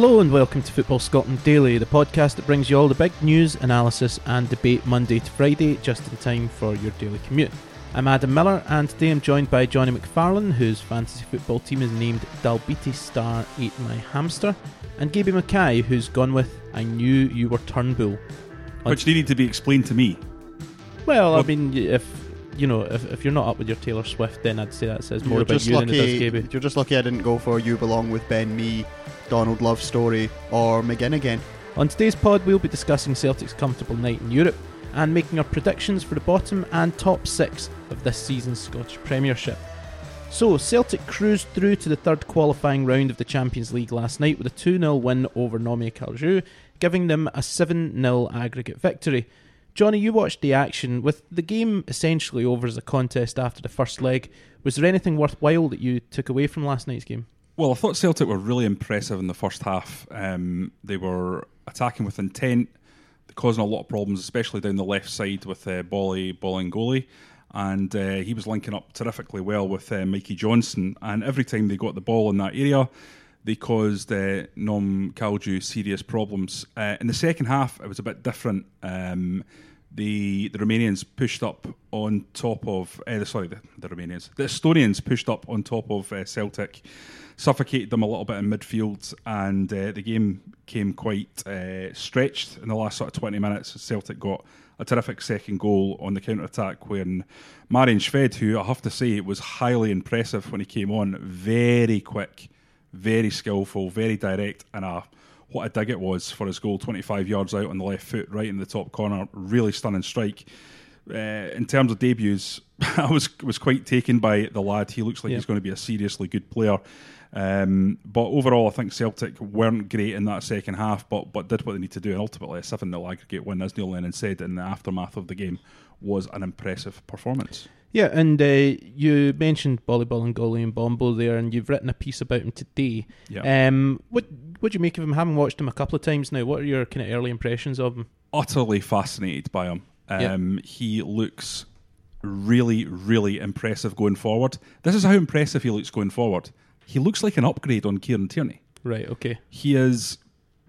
Hello and welcome to Football Scotland Daily, the podcast that brings you all the big news, analysis and debate Monday to Friday, just in time for your daily commute. I'm Adam Miller and today I'm joined by Johnny McFarlane, whose fantasy football team is named Dalbeattie Star Ate My Hamster, and Gaby Mackay, who's gone with I Knew You Were Turnbull. Which needed to be explained to me. Well, I mean, if you're not up with your Taylor Swift, then I'd say that says more about you than it does Gaby. You're just lucky I didn't go for You Belong With Ben Me, Donald Love Story or McGinnigan. On today's pod we'll be discussing Celtic's comfortable night in Europe and making our predictions for the bottom and top six of this season's Scottish Premiership. So Celtic cruised through to the third qualifying round of the Champions League last night with a 2-0 win over Nõmme Kalju, giving them a 7-0 aggregate victory. Johnny, you watched the action. With the game essentially over as a contest after the first leg, was there anything worthwhile that you took away from last night's game? Well, I thought Celtic were really impressive in the first half. They were attacking with intent, causing a lot of problems, especially down the left side with Bolingoli, and he was linking up terrifically well with Mikey Johnston. And every time they got the ball in that area, they caused Nõmme Kalju serious problems. In the second half, it was a bit different. The Romanians pushed up on top of... The Estonians pushed up on top of Celtic, suffocated them a little bit in midfield, and the game came quite stretched in the last sort of 20 minutes. Celtic got a terrific second goal on the counter-attack when Marian Shved, who I have to say was highly impressive when he came on, very quick, very skillful, very direct, and what a dig it was for his goal, 25 yards out on the left foot, right in the top corner. Really stunning strike. In terms of debuts, I was quite taken by the lad. He looks like he's going to be a seriously good player. But overall, I think Celtic weren't great in that second half, but did what they need to do. And ultimately, a 7-0 aggregate win, as Neil Lennon said in the aftermath of the game, was an impressive performance. Yeah, and you mentioned Bolingoli-Mbombo there, and you've written a piece about him today. Yeah. What do you make of him? Having watched him a couple of times now, what are your kind of early impressions of him? Utterly fascinated by him. He looks really, really impressive going forward. This is how impressive he looks going forward. He looks like an upgrade on Kieran Tierney. Right, okay. He is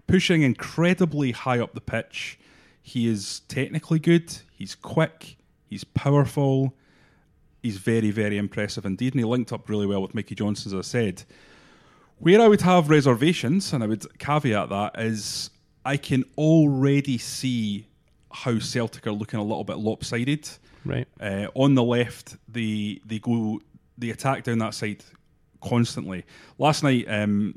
pushing incredibly high up the pitch. He is technically good. He's quick. He's powerful. He's very, very impressive indeed. And he linked up really well with Mikey Johnston, as I said. Where I would have reservations, and I would caveat that, is I can already see how Celtic are looking a little bit lopsided. Right. On the left, they attack down that side constantly. Last night,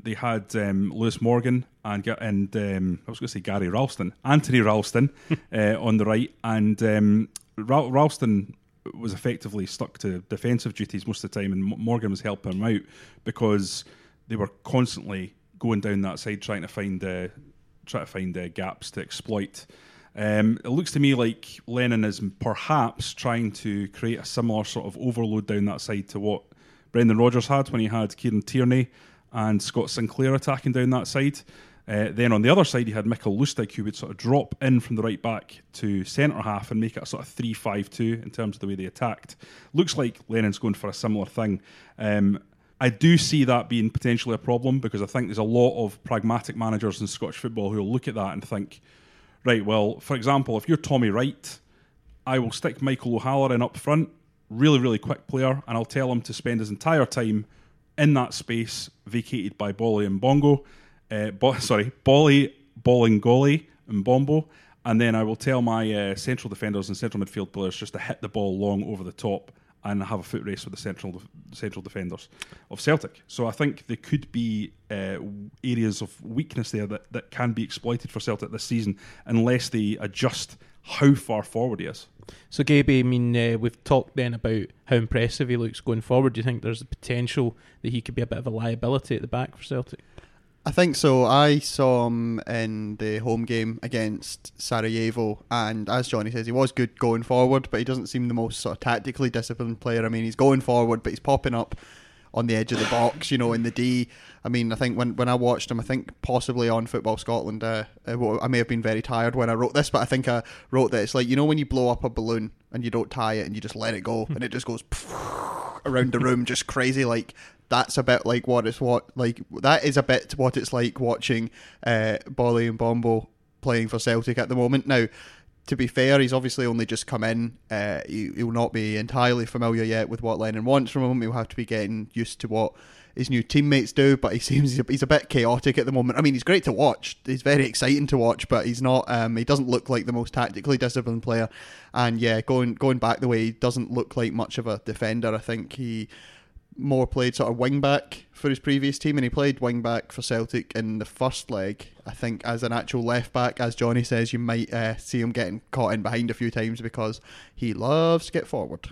they had Lewis Morgan and Gary Ralston, Anthony Ralston on the right, and Ralston was effectively stuck to defensive duties most of the time, and Morgan was helping him out because they were constantly going down that side trying to find gaps to exploit. It looks to me like Lennon is perhaps trying to create a similar sort of overload down that side to what Brendan Rodgers had when he had Kieran Tierney and Scott Sinclair attacking down that side. Then on the other side, you had Mikael Lustig, who would sort of drop in from the right back to centre-half and make it a sort of 3-5-2 in terms of the way they attacked. Looks like Lennon's going for a similar thing. I do see that being potentially a problem because I think there's a lot of pragmatic managers in Scottish football who will look at that and think, right, well, for example, if you're Tommy Wright, I will stick Michael O'Halloran up front, really, really quick player, and I'll tell him to spend his entire time in that space vacated by Bolingoli-Mbombo, and then I will tell my central defenders and central midfield players just to hit the ball long over the top and have a foot race with the central defenders of Celtic. So I think there could be areas of weakness there that can be exploited for Celtic this season unless they adjust how far forward he is. So Gaby, I mean, we've talked then about how impressive he looks going forward. Do you think there's the potential that he could be a bit of a liability at the back for Celtic? I think so. I saw him in the home game against Sarajevo, and as Johnny says, he was good going forward, but he doesn't seem the most sort of tactically disciplined player. I mean, he's going forward, but he's popping up on the edge of the box, in the D. I mean, I think when I watched him, I think possibly on Football Scotland, I may have been very tired when I wrote this, but I think I wrote that it's like, when you blow up a balloon and you don't tie it and you just let it go and it just goes... around the room just crazy. Like, that's a bit like what it's what like that is a bit what it's like watching Bolingoli-Mbombo playing for Celtic at the moment. Now, to be fair, he's obviously only just come in. He'll not be entirely familiar yet with what Lennon wants from him. He'll have to be getting used to what his new teammates do, but he seems he's a bit chaotic at the moment. I mean, he's great to watch. He's very exciting to watch, but he's not. He doesn't look like the most tactically disciplined player. And yeah, going back the way, he doesn't look like much of a defender. I think he more played sort of wing back for his previous team, and he played wing back for Celtic in the first leg, I think, as an actual left back. As Johnny says, you might see him getting caught in behind a few times because he loves to get forward.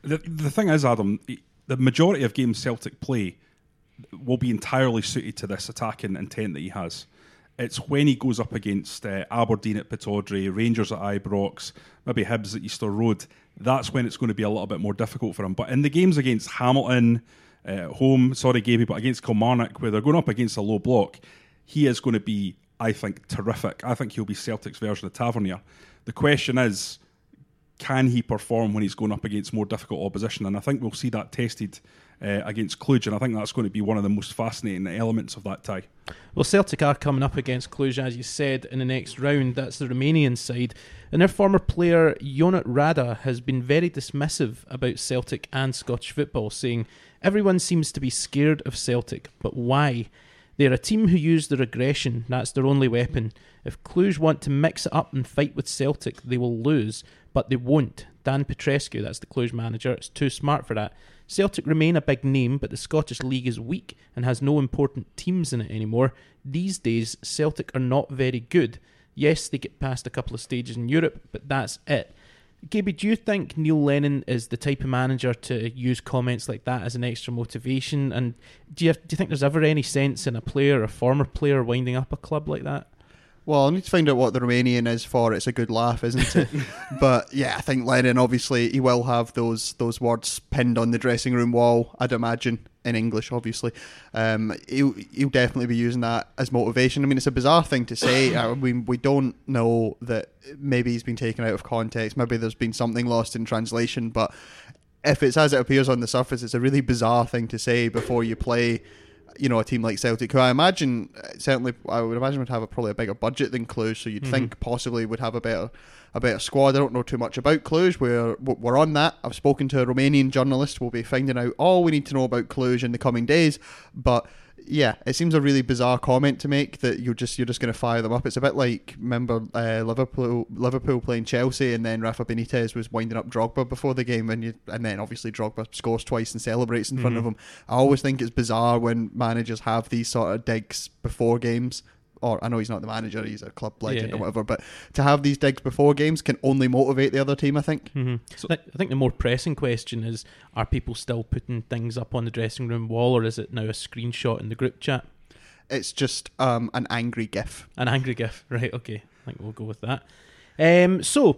The thing is, Adam, the majority of games Celtic play will be entirely suited to this attacking intent that he has. It's when he goes up against Aberdeen at Pittodrie, Rangers at Ibrox, maybe Hibs at Easter Road, that's when it's going to be a little bit more difficult for him. But in the games against Hamilton, but against Kilmarnock, where they're going up against a low block, he is going to be, I think, terrific. I think he'll be Celtic's version of Tavernier. The question is, can he perform when he's going up against more difficult opposition? And I think we'll see that tested against Cluj, and I think that's going to be one of the most fascinating elements of that tie. Well, Celtic are coming up against Cluj, as you said, in the next round. That's the Romanian side, and their former player Ionut Rada has been very dismissive about Celtic and Scottish football, saying everyone seems to be scared of Celtic, but why? They're a team who use their aggression. That's their only weapon. If Cluj want to mix it up and fight with Celtic, they will lose, but they won't. Dan Petrescu, that's the Cluj manager, is too smart for that. Celtic remain a big name, but the Scottish League is weak and has no important teams in it anymore. These days, Celtic are not very good. Yes, they get past a couple of stages in Europe, but that's it. Gaby, do you think Neil Lennon is the type of manager to use comments like that as an extra motivation? And do you think there's ever any sense in a player, a former player, winding up a club like that? Well, I need to find out what the Romanian is for. It's a good laugh, isn't it? But yeah, I think Lennon, obviously, he will have those words pinned on the dressing room wall, I'd imagine, in English, obviously. He'll definitely be using that as motivation. I mean, it's a bizarre thing to say. I mean, we don't know that maybe he's been taken out of context. Maybe there's been something lost in translation. But if it's as it appears on the surface, it's a really bizarre thing to say before you play, you know, a team like Celtic, who I imagine, certainly, I would imagine would have probably a bigger budget than Cluj, so you'd think possibly would have a better squad. I don't know too much about Cluj. We're on that. I've spoken to a Romanian journalist. We'll be finding out all we need to know about Cluj in the coming days. But yeah, it seems a really bizarre comment to make, that you're just going to fire them up. It's a bit like, remember Liverpool playing Chelsea, and then Rafa Benitez was winding up Drogba before the game, and then obviously Drogba scores twice and celebrates in front of him. I always think it's bizarre when managers have these sort of digs before games. Or, I know he's not the manager, he's a club legend or whatever, but to have these digs before games can only motivate the other team, I think. So I think the more pressing question is, are people still putting things up on the dressing room wall, or is it now a screenshot in the group chat? It's just an angry GIF. An angry GIF, right, okay. I think we'll go with that. So,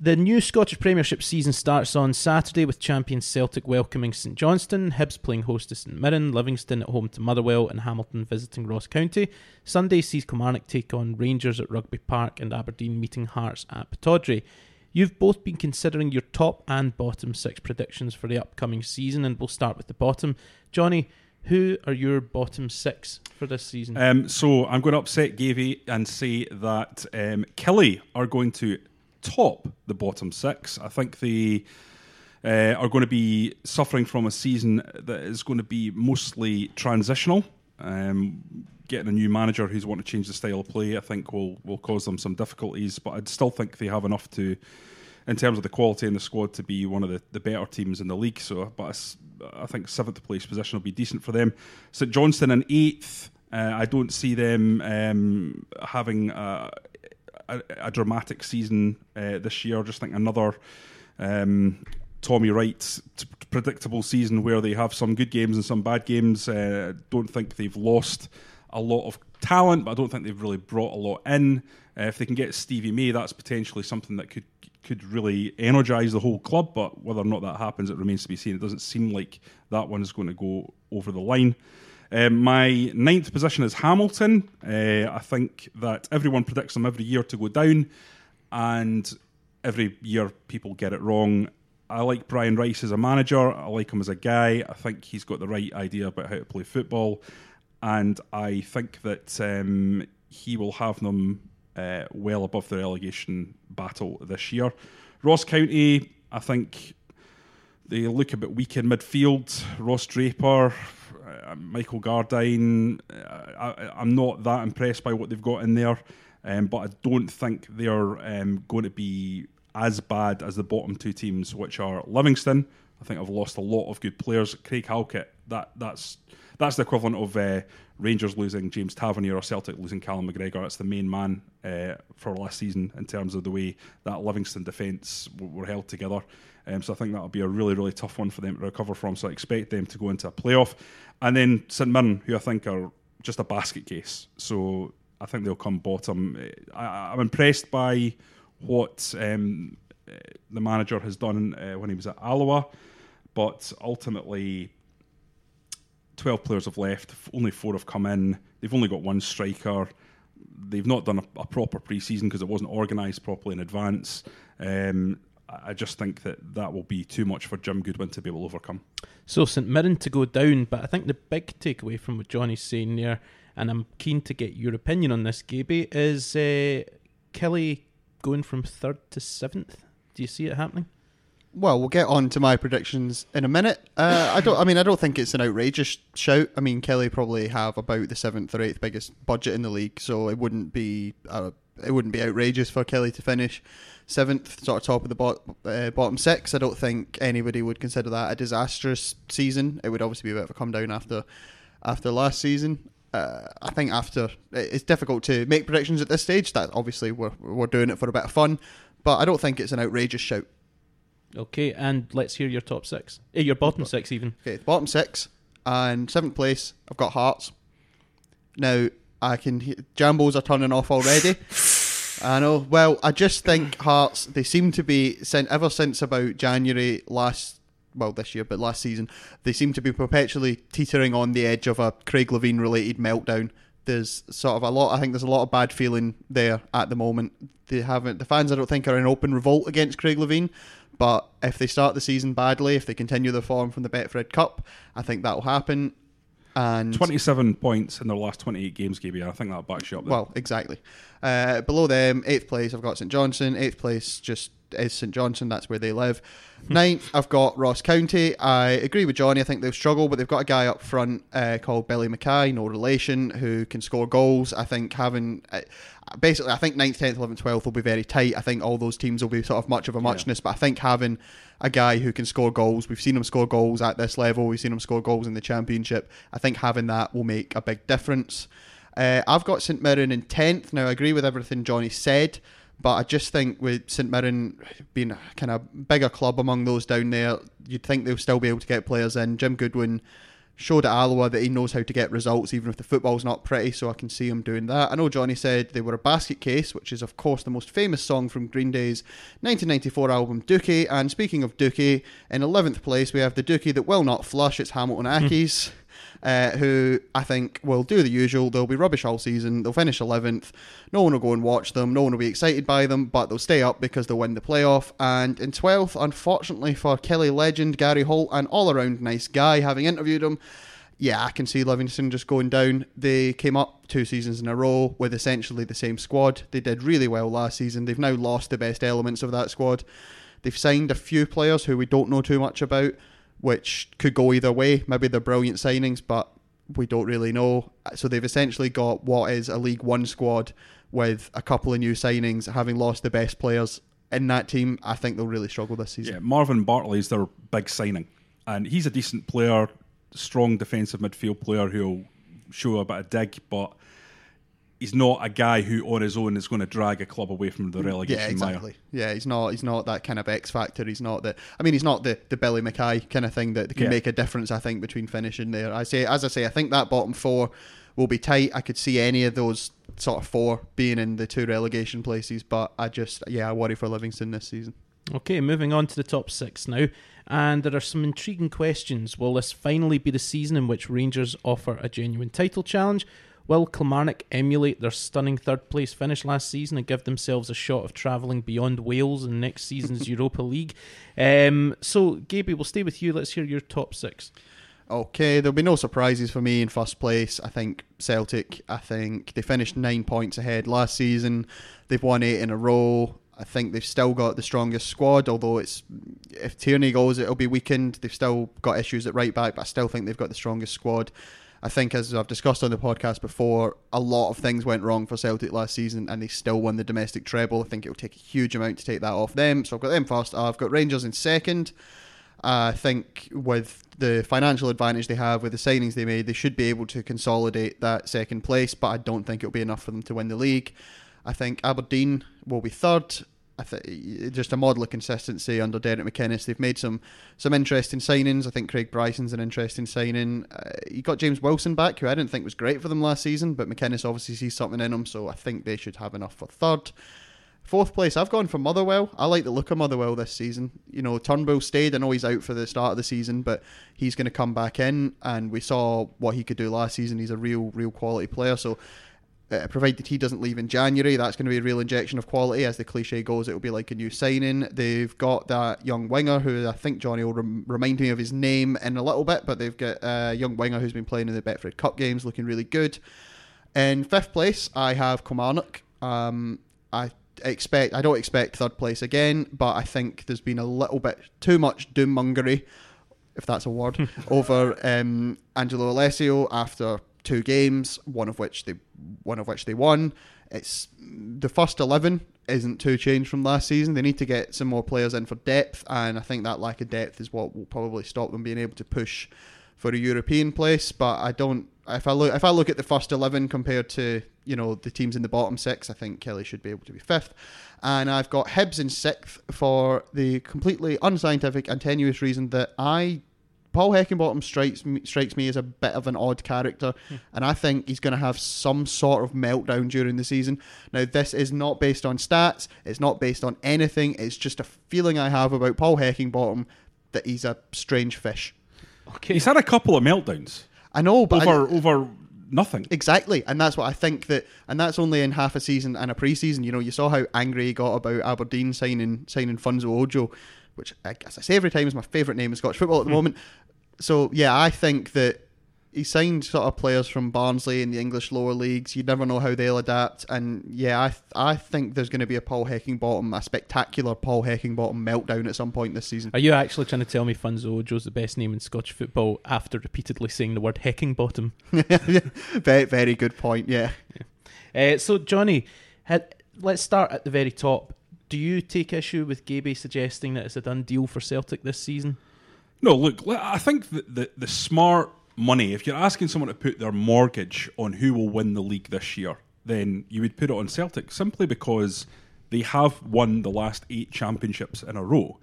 the new Scottish Premiership season starts on Saturday with champions Celtic welcoming St Johnstone, Hibs playing host to St Mirren, Livingston at home to Motherwell and Hamilton visiting Ross County. Sunday sees Kilmarnock take on Rangers at Rugby Park and Aberdeen meeting Hearts at Pittodrie. You've both been considering your top and bottom six predictions for the upcoming season, and we'll start with the bottom. Johnny, who are your bottom six for this season? So I'm going to upset Gaby and say that Killie are going to top the bottom six. I think they are going to be suffering from a season that is going to be mostly transitional. Getting a new manager who's wanting to change the style of play, I think, will cause them some difficulties, but I'd still think they have enough to, in terms of the quality in the squad, to be one of the better teams in the league. So, but I think 7th place position will be decent for them. St Johnstone in 8th. I don't see them having a dramatic season this year. I just think another Tommy Wright predictable season where they have some good games and some bad games. I don't think they've lost a lot of talent, but I don't think they've really brought a lot in. If they can get Stevie May, that's potentially something that could really energise the whole club, but whether or not that happens, it remains to be seen. It doesn't seem like that one is going to go over the line. My 9th position is Hamilton. I think that everyone predicts them every year to go down, and every year people get it wrong. I like Brian Rice as a manager. I like him as a guy. I think he's got the right idea about how to play football. And I think that he will have them well above the relegation battle this year. Ross County, I think they look a bit weak in midfield. Ross Draper, Michael Gardine. I'm not that impressed by what they've got in there. But I don't think they're going to be as bad as the bottom two teams, which are Livingston. I think I've lost a lot of good players. Craig Halkett, that's the equivalent of Rangers losing James Tavernier or Celtic losing Callum McGregor. That's the main man for last season in terms of the way that Livingston defence were held together. So I think that'll be a really, really tough one for them to recover from. So I expect them to go into a playoff. And then St Mirren, who I think are just a basket case. So I think they'll come bottom. I'm impressed by what the manager has done when he was at Alloa, but ultimately 12 players have left, only 4 have come in, they've only got one striker, they've not done a proper pre-season because it wasn't organised properly in advance. I just think that will be too much for Jim Goodwin to be able to overcome. So St Mirren to go down, but I think the big takeaway from what Johnny's saying there, and I'm keen to get your opinion on this, Gaby, is Kelly going from 3rd to 7th. Do you see it happening? Well, we'll get on to my predictions in a minute. I don't think it's an outrageous shout. I mean, Kelly probably have about the 7th or 8th biggest budget in the league, so it wouldn't be outrageous for Kelly to finish 7th, sort of top of the bottom 6. I don't think anybody would consider that a disastrous season. It would obviously be a bit of a come down after last season. I think it's difficult to make predictions at this stage. That obviously we're doing it for a bit of fun, but I don't think it's an outrageous shout. Okay, and let's hear your top 6, your bottom 6 even. Okay, bottom 6 and 7th place. I've got Hearts. Now I can hear Jambos are turning off already. I know. Well, I just think Hearts. They seem to be ever since about January last season, they seem to be perpetually teetering on the edge of a Craig Levein related meltdown. There's sort of there's a lot of bad feeling there at the moment. The fans, I don't think, are in open revolt against Craig Levein, but if they start the season badly, if they continue their form from the Betfred Cup, I think that'll happen. And 27 points in their last 28 games, Gaby. I think that'll backs you up there. Well, exactly. Below them, 8th place, I've got St Johnstone. 8th place just is St Johnstone. That's where they live. 9th, I've got Ross County. I agree with Johnny. I think they'll struggle, but they've got a guy up front called Billy McKay, no relation, who can score goals. I think I think 9th, 10th, 11th, 12th will be very tight. I think all those teams will be sort of much of a muchness, but I think having a guy who can score goals. We've seen him score goals at this level. We've seen him score goals in the Championship. I think having that will make a big difference. I've got St Mirren in 10th. Now, I agree with everything Johnny said, but I just think with St Mirren being a kind of bigger club among those down there, you'd think they'll still be able to get players in. Jim Goodwin showed at Alloa that he knows how to get results, even if the football's not pretty, so I can see him doing that. I know Johnny said they were a basket case, which is, of course, the most famous song from Green Day's 1994 album Dookie. And speaking of Dookie, in 11th place, we have the Dookie that will not flush. It's Hamilton Accies, who I think will do the usual. They'll be rubbish all season. They'll finish 11th. No one will go and watch them. No one will be excited by them, but they'll stay up because they'll win the playoff. And in 12th, unfortunately for Kelly legend Gary Holt, an all-around nice guy, having interviewed him, yeah, I can see Livingston just going down. They came up 2 seasons in a row with essentially the same squad. They did really well last season. They've now lost the best elements of that squad. They've signed a few players who we don't know too much about, which could go either way. Maybe they're brilliant signings, but we don't really know. So they've essentially got what is a League One squad with a couple of new signings, having lost the best players in that team. I think they'll really struggle this season. Yeah, Marvin Bartley is their big signing, and he's a decent player, strong defensive midfield player who'll show a bit of dig, but he's not a guy who on his own is going to drag a club away from the relegation. Yeah, exactly. Mire. Yeah, he's not that kind of X factor. He's not the he's not the Billy McKay kind of thing that can make a difference, I think, between finishing there. I think that bottom 4 will be tight. I could see any of those sort of 4 being in the 2 relegation places, but I worry for Livingston this season. Okay, moving on to the top 6 now, and there are some intriguing questions. Will this finally be the season in which Rangers offer a genuine title challenge? Will Kilmarnock emulate their stunning third-place finish last season and give themselves a shot of travelling beyond Wales in next season's Europa League? So, Gaby, we'll stay with you. Let's hear your top six. Okay, there'll be no surprises for me in first place. I think Celtic, I think they finished 9 points ahead last season. They've won 8 in a row. I think they've still got the strongest squad, although it's if Tierney goes, it'll be weakened. They've still got issues at right back, but I still think they've got the strongest squad. I think, as I've discussed on the podcast before, a lot of things went wrong for Celtic last season and they still won the domestic treble. I think it'll take a huge amount to take that off them. So I've got them first. I've got Rangers in second. I think with the financial advantage they have, with the signings they made, they should be able to consolidate that second place, but I don't think it'll be enough for them to win the league. I think Aberdeen will be third. Just a model of consistency under Derek McInnes. They've made some interesting signings. I think Craig Bryson's an interesting signing. You got James Wilson back, who I didn't think was great for them last season, but McInnes obviously sees something in him, so I think they should have enough for third. Fourth place, I've gone for Motherwell. I like the look of Motherwell this season. You know, Turnbull stayed. I know he's out for the start of the season, but he's going to come back in, and we saw what he could do last season. He's a real quality player, so provided he doesn't leave in January, that's going to be a real injection of quality. As the cliche goes, it'll be like a new signing. They've got that young winger who I think Johnny will remind me of his name in a little bit, but they've got a young winger who's been playing in the Betfred Cup games, looking really good. In fifth place, I have Kilmarnock. I don't expect third place again, but I think there's been a little bit too much doom-mongery, if that's a word, over Angelo Alessio after 2 games, one of which they won. It's the first 11 isn't too changed from last season. They need to get some more players in for depth, and I think that lack of depth is what will probably stop them being able to push for a European place. But I don't. If I look at the first 11 compared to, you know, the teams in the bottom 6, I think Kelly should be able to be 5th. And I've got Hibs in 6th for the completely unscientific and tenuous reason that Paul Heckingbottom strikes me as a bit of an odd character, and I think he's going to have some sort of meltdown during the season. Now, this is not based on stats. It's not based on anything. It's just a feeling I have about Paul Heckingbottom that he's a strange fish. Okay, he's had a couple of meltdowns. I know, but over nothing. Exactly, and that's what I think that, and that's only in half a season and a pre-season. You know, you saw how angry he got about Aberdeen signing Funzo Ojo, which, as I say every time, is my favourite name in Scottish football at the moment. So, yeah, I think that he signed sort of players from Barnsley in the English lower leagues. You never know how they'll adapt. And, yeah, I think there's going to be a spectacular Paul Heckingbottom meltdown at some point this season. Are you actually trying to tell me Funzo Ojo's the best name in Scottish football after repeatedly saying the word Heckingbottom? Very, very good point, yeah. So, Johnny, let's start at the very top. Do you take issue with Gaby suggesting that it's a done deal for Celtic this season? No, look, I think the smart money, if you're asking someone to put their mortgage on who will win the league this year, then you would put it on Celtic simply because they have won the last 8 championships in a row.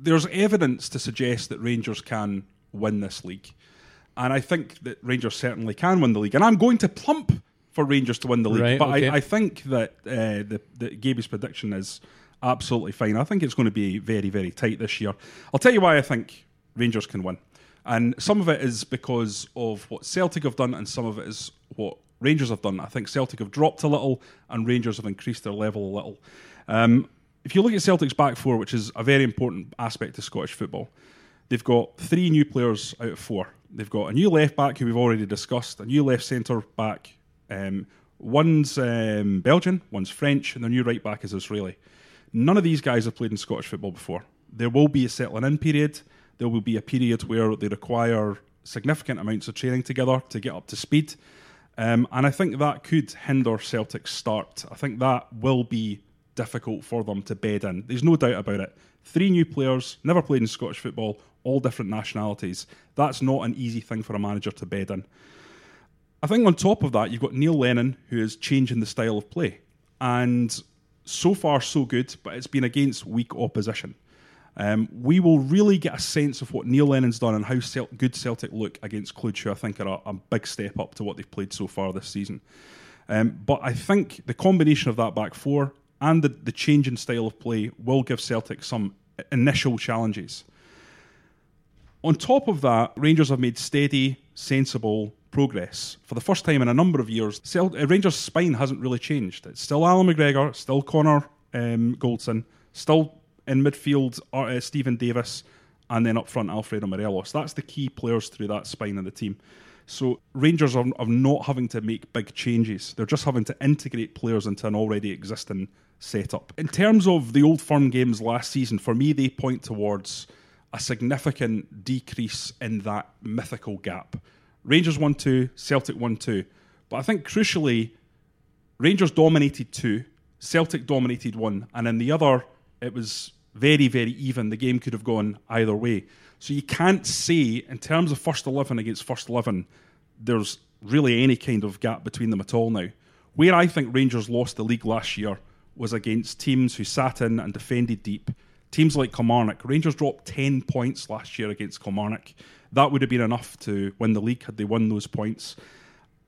There's evidence to suggest that Rangers can win this league. And I think that Rangers certainly can win the league. And I'm going to plump for Rangers to win the league. Right, but okay. I think that Gaby's prediction is absolutely fine. I think it's going to be very, very tight this year. I'll tell you why I think Rangers can win. And some of it is because of what Celtic have done and some of it is what Rangers have done. I think Celtic have dropped a little and Rangers have increased their level a little. If you look at Celtic's back four, which is a very important aspect of Scottish football, they've got 3 new players out of 4. They've got a new left back who we've already discussed, a new left centre back. One's Belgian, one's French, and their new right back is Israeli. None of these guys have played in Scottish football before. There will be a settling in period. There will be a period where they require significant amounts of training together to get up to speed. And I think that could hinder Celtic's start. I think that will be difficult for them to bed in. There's no doubt about it. 3 new players, never played in Scottish football, all different nationalities. That's not an easy thing for a manager to bed in. I think on top of that, you've got Neil Lennon, who is changing the style of play. And so far, so good, but it's been against weak opposition. We will really get a sense of what Neil Lennon's done and how good Celtic look against Cluj, who I think are a big step up to what they've played so far this season. But I think the combination of that back four and the change in style of play will give Celtic some initial challenges. On top of that, Rangers have made steady, sensible, progress. For the first time in a number of years, Rangers' spine hasn't really changed. It's still Alan McGregor, still Connor Goldson, still in midfield Stephen Davis, and then up front Alfredo Morelos. That's the key players through that spine of the team. So Rangers are not having to make big changes. They're just having to integrate players into an already existing setup. In terms of the Old Firm games last season, for me, they point towards a significant decrease in that mythical gap. Rangers won 2, Celtic won 2. But I think crucially, Rangers dominated 2, Celtic dominated 1, and in the other, it was very, very even. The game could have gone either way. So you can't say, in terms of first 11 against first 11, there's really any kind of gap between them at all now. Where I think Rangers lost the league last year was against teams who sat in and defended deep. Teams like Kilmarnock. Rangers dropped 10 points last year against Kilmarnock. That would have been enough to win the league had they won those points.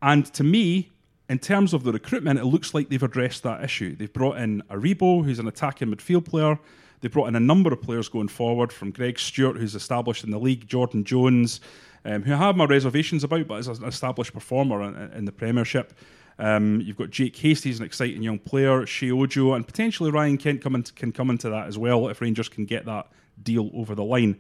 And to me, in terms of the recruitment, it looks like they've addressed that issue. They've brought in Aribo, who's an attacking midfield player. They brought in a number of players going forward, from Greg Stewart, who's established in the league, Jordan Jones, who I have my reservations about, but is an established performer in the Premiership. You've got Jake Hastie's an exciting young player, Shea Ojo, and potentially Ryan Kent can come into that as well if Rangers can get that deal over the line.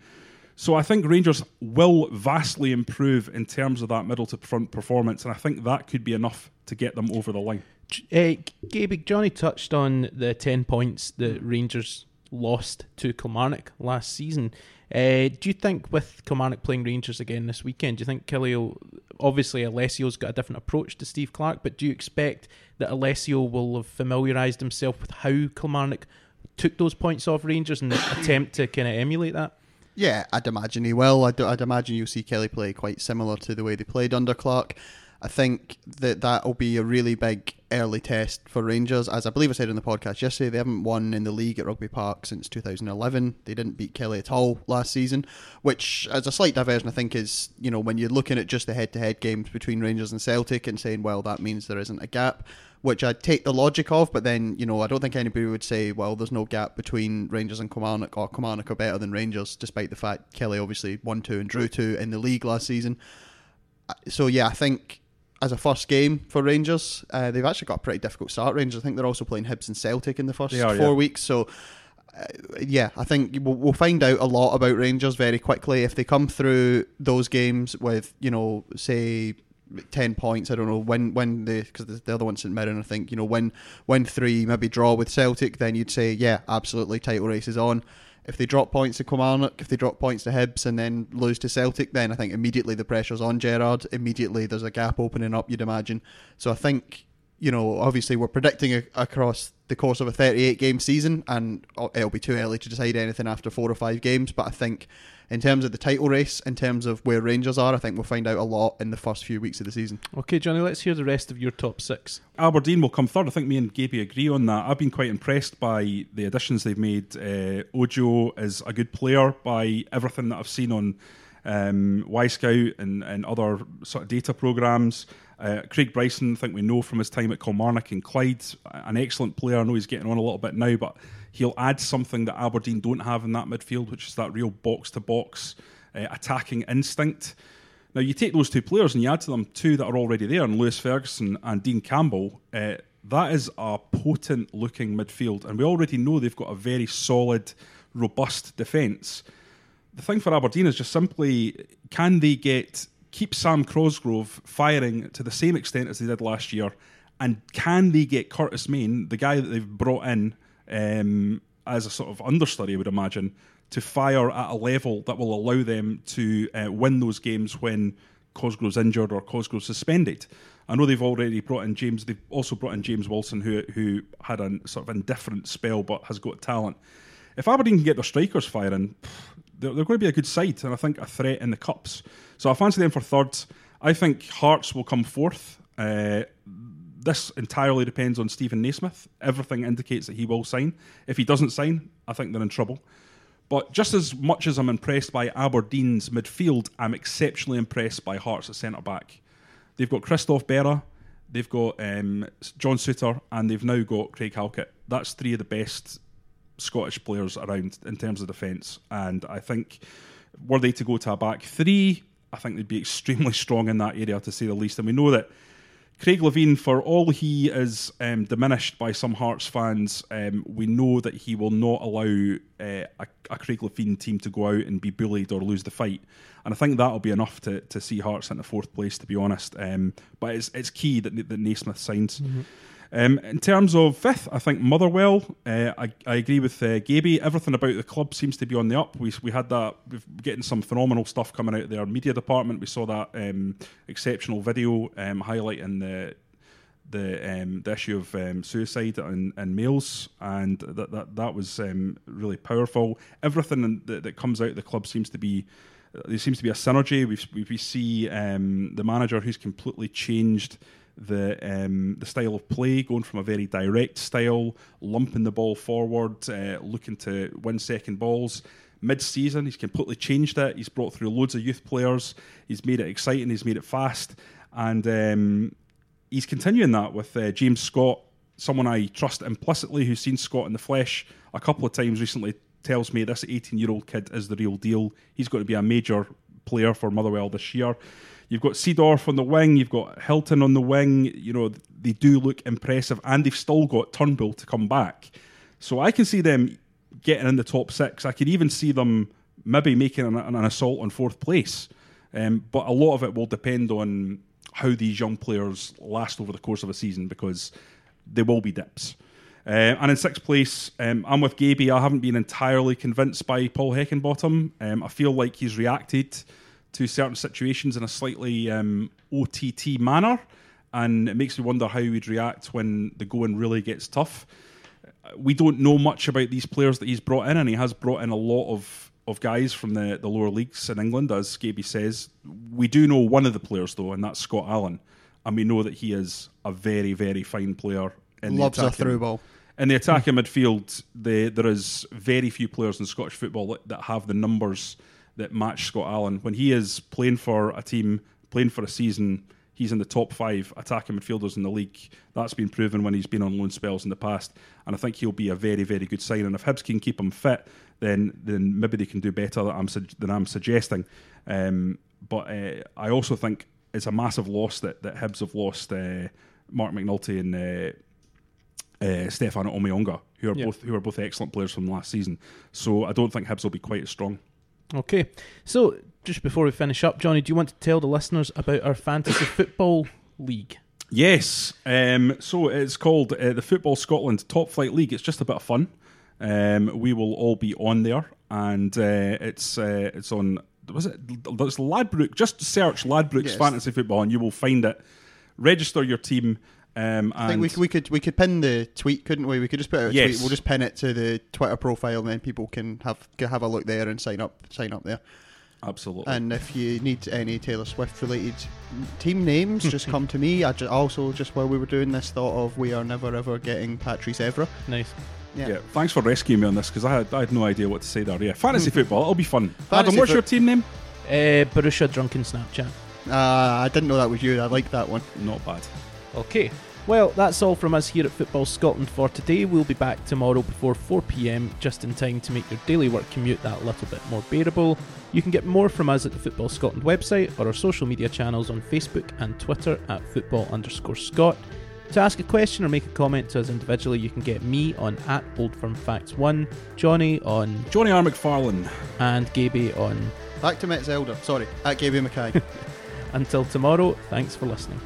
So I think Rangers will vastly improve in terms of that middle to front performance, and I think that could be enough to get them over the line. Gabe, Johnny touched on the 10 points that Rangers lost to Kilmarnock last season. Do you think with Kilmarnock playing Rangers again this weekend, do you think Kilio, obviously Alesio's got a different approach to Steve Clark, but do you expect that Alessio will have familiarised himself with how Kilmarnock took those points off Rangers and attempt to kind of emulate that? Yeah, I'd imagine he will. I'd imagine you'll see Kelly play quite similar to the way they played under Clark. I think that'll be a really big early test for Rangers. As I believe I said on the podcast yesterday, they haven't won in the league at Rugby Park since 2011. They didn't beat Kelly at all last season, which, as a slight diversion, I think is, you know, when you're looking at just the head-to-head games between Rangers and Celtic and saying, well, that means there isn't a gap, which I'd take the logic of, but then, you know, I don't think anybody would say, well, there's no gap between Rangers and Kilmarnock, or Kilmarnock are better than Rangers, despite the fact Kelly obviously won 2 and drew 2 in the league last season. So, yeah, I think as a first game for Rangers, they've actually got a pretty difficult start, Rangers. I think they're also playing Hibs and Celtic in the first 4 weeks. So, I think we'll find out a lot about Rangers very quickly. If they come through those games with, you know, say 10 points, I don't know, when they, because the other one's St Mirren, I think, you know, win 3, maybe draw with Celtic, then you'd say, yeah, absolutely, title race is on. If they drop points to Kilmarnock, if they drop points to Hibs and then lose to Celtic, then I think immediately the pressure's on Gerrard. Immediately there's a gap opening up, you'd imagine. So I think, you know, obviously we're predicting across the course of a 38-game season, and it'll be too early to decide anything after 4 or 5 games. But I think in terms of the title race, in terms of where Rangers are, I think we'll find out a lot in the first few weeks of the season. OK, Johnny, let's hear the rest of your top 6. Aberdeen will come third. I think me and Gaby agree on that. I've been quite impressed by the additions they've made. Ojo is a good player by everything that I've seen on Scout and other sort of data programmes. Craig Bryson, I think we know from his time at Kilmarnock and Clyde, an excellent player. I know he's getting on a little bit now, but he'll add something that Aberdeen don't have in that midfield, which is that real box-to-box attacking instinct. Now, you take those two players and you add to them two that are already there, and Lewis Ferguson and Dean Campbell, that is a potent-looking midfield. And we already know they've got a very solid, robust defence. The thing for Aberdeen is just simply, can they keep Sam Cosgrove firing to the same extent as they did last year, and can they get Curtis Main, the guy that they've brought in as a sort of understudy, I would imagine, to fire at a level that will allow them to win those games when Cosgrove's injured or Cosgrove's suspended. I know they've already brought in James. They've also brought in James Wilson, who had a sort of indifferent spell but has got talent. If Aberdeen can get their strikers firing, they're going to be a good side, and I think a threat in the cups. So I fancy them for third. I think Hearts will come fourth. This entirely depends on Stephen Naismith. Everything indicates that he will sign. If he doesn't sign, I think they're in trouble. But just as much as I'm impressed by Aberdeen's midfield, I'm exceptionally impressed by Hearts at centre-back. They've got Christoph Berra, they've got John Souter, and they've now got Craig Halkett. That's 3 of the best Scottish players around in terms of defence, and I think were they to go to a back 3, I think they'd be extremely strong in that area, to say the least. And we know that Craig Levein, for all he is diminished by some Hearts fans, we know that he will not allow a Craig Levein team to go out and be bullied or lose the fight. And I think that'll be enough to see Hearts into fourth place, to be honest. But it's key that Naismith signs. Mm-hmm. In terms of fifth, I think Motherwell. I agree with Gaby. Everything about the club seems to be on the up. We had that, we're getting some phenomenal stuff coming out of their media department. We saw that exceptional video highlighting the issue of suicide in males, and that was really powerful. Everything that comes out of the club seems to be. There seems to be a synergy. We see the manager who's completely changed the style of play, going from a very direct style, lumping the ball forward, looking to win second balls. Mid-season, he's completely changed it. He's brought through loads of youth players. He's made it exciting. He's made it fast. And he's continuing that with James Scott, someone I trust implicitly, who's seen Scott in the flesh a couple of times recently, tells me this 18-year-old kid is the real deal. He's going to be a major player for Motherwell this year. You've got Seedorf on the wing, you've got Hilton on the wing. You know, they do look impressive, and they've still got Turnbull to come back. So I can see them getting in the top six. I could even see them maybe making an assault on fourth place. But a lot of it will depend on how these young players last over the course of a season, because there will be dips. And in sixth place, I'm with Gaby. I haven't been entirely convinced by Paul Heckingbottom. I feel like he's reacted to certain situations in a slightly OTT manner, and it makes me wonder how he'd react when the going really gets tough. We don't know much about these players that he's brought in, and he has brought in a lot of guys from the lower leagues in England, as Gaby says. We do know one of the players, though, and that's Scott Allen, and we know that he is a very, very fine player. Loves a through ball. In the attacking midfield, there is very few players in Scottish football that have the numbers that match Scott Allen. When he is playing for a team, playing for a season, he's in the top five attacking midfielders in the league. That's been proven when he's been on loan spells in the past. And I think he'll be a very, very good sign. And if Hibs can keep him fit, then maybe they can do better than I'm suggesting. But I also think it's a massive loss that Hibs have lost Mark McNulty and Stefano Omeyonga, who are both excellent players from last season. So I don't think Hibs will be quite as strong. Okay, so just before we finish up, Johnny, do you want to tell the listeners about our fantasy football league? Yes, so it's called the Football Scotland Top Flight League. It's just a bit of fun. We will all be on there, and it's on. Was it? It's Ladbroke. Just search Ladbroke's fantasy football, and you will find it. Register your team. I think we could pin the tweet, couldn't we? We could just put out a tweet. We'll just pin it to the Twitter profile, and then people can have a look there and sign up there. Absolutely. And if you need any Taylor Swift related team names, just come to me. I also while we were doing this, thought of we are never ever getting Patrice Evra. Nice. Yeah. Thanks for rescuing me on this, because I had no idea what to say there. Yeah, fantasy football. It'll be fun. Adam, what's your team name? Borussia Drunken Snapchat. I didn't know that was you. I like that one. Not bad. Okay. Well, that's all from us here at Football Scotland for today. We'll be back tomorrow before 4 p.m, just in time to make your daily work commute that little bit more bearable. You can get more from us at the Football Scotland website or our social media channels on Facebook and Twitter at @football_Scot. To ask a question or make a comment to us individually, you can get me on @OldFirmFacts1, Johnny on Johnny R. McFarlane, and Gaby on Back to Metzelder, at Gaby McKay. Until tomorrow, thanks for listening.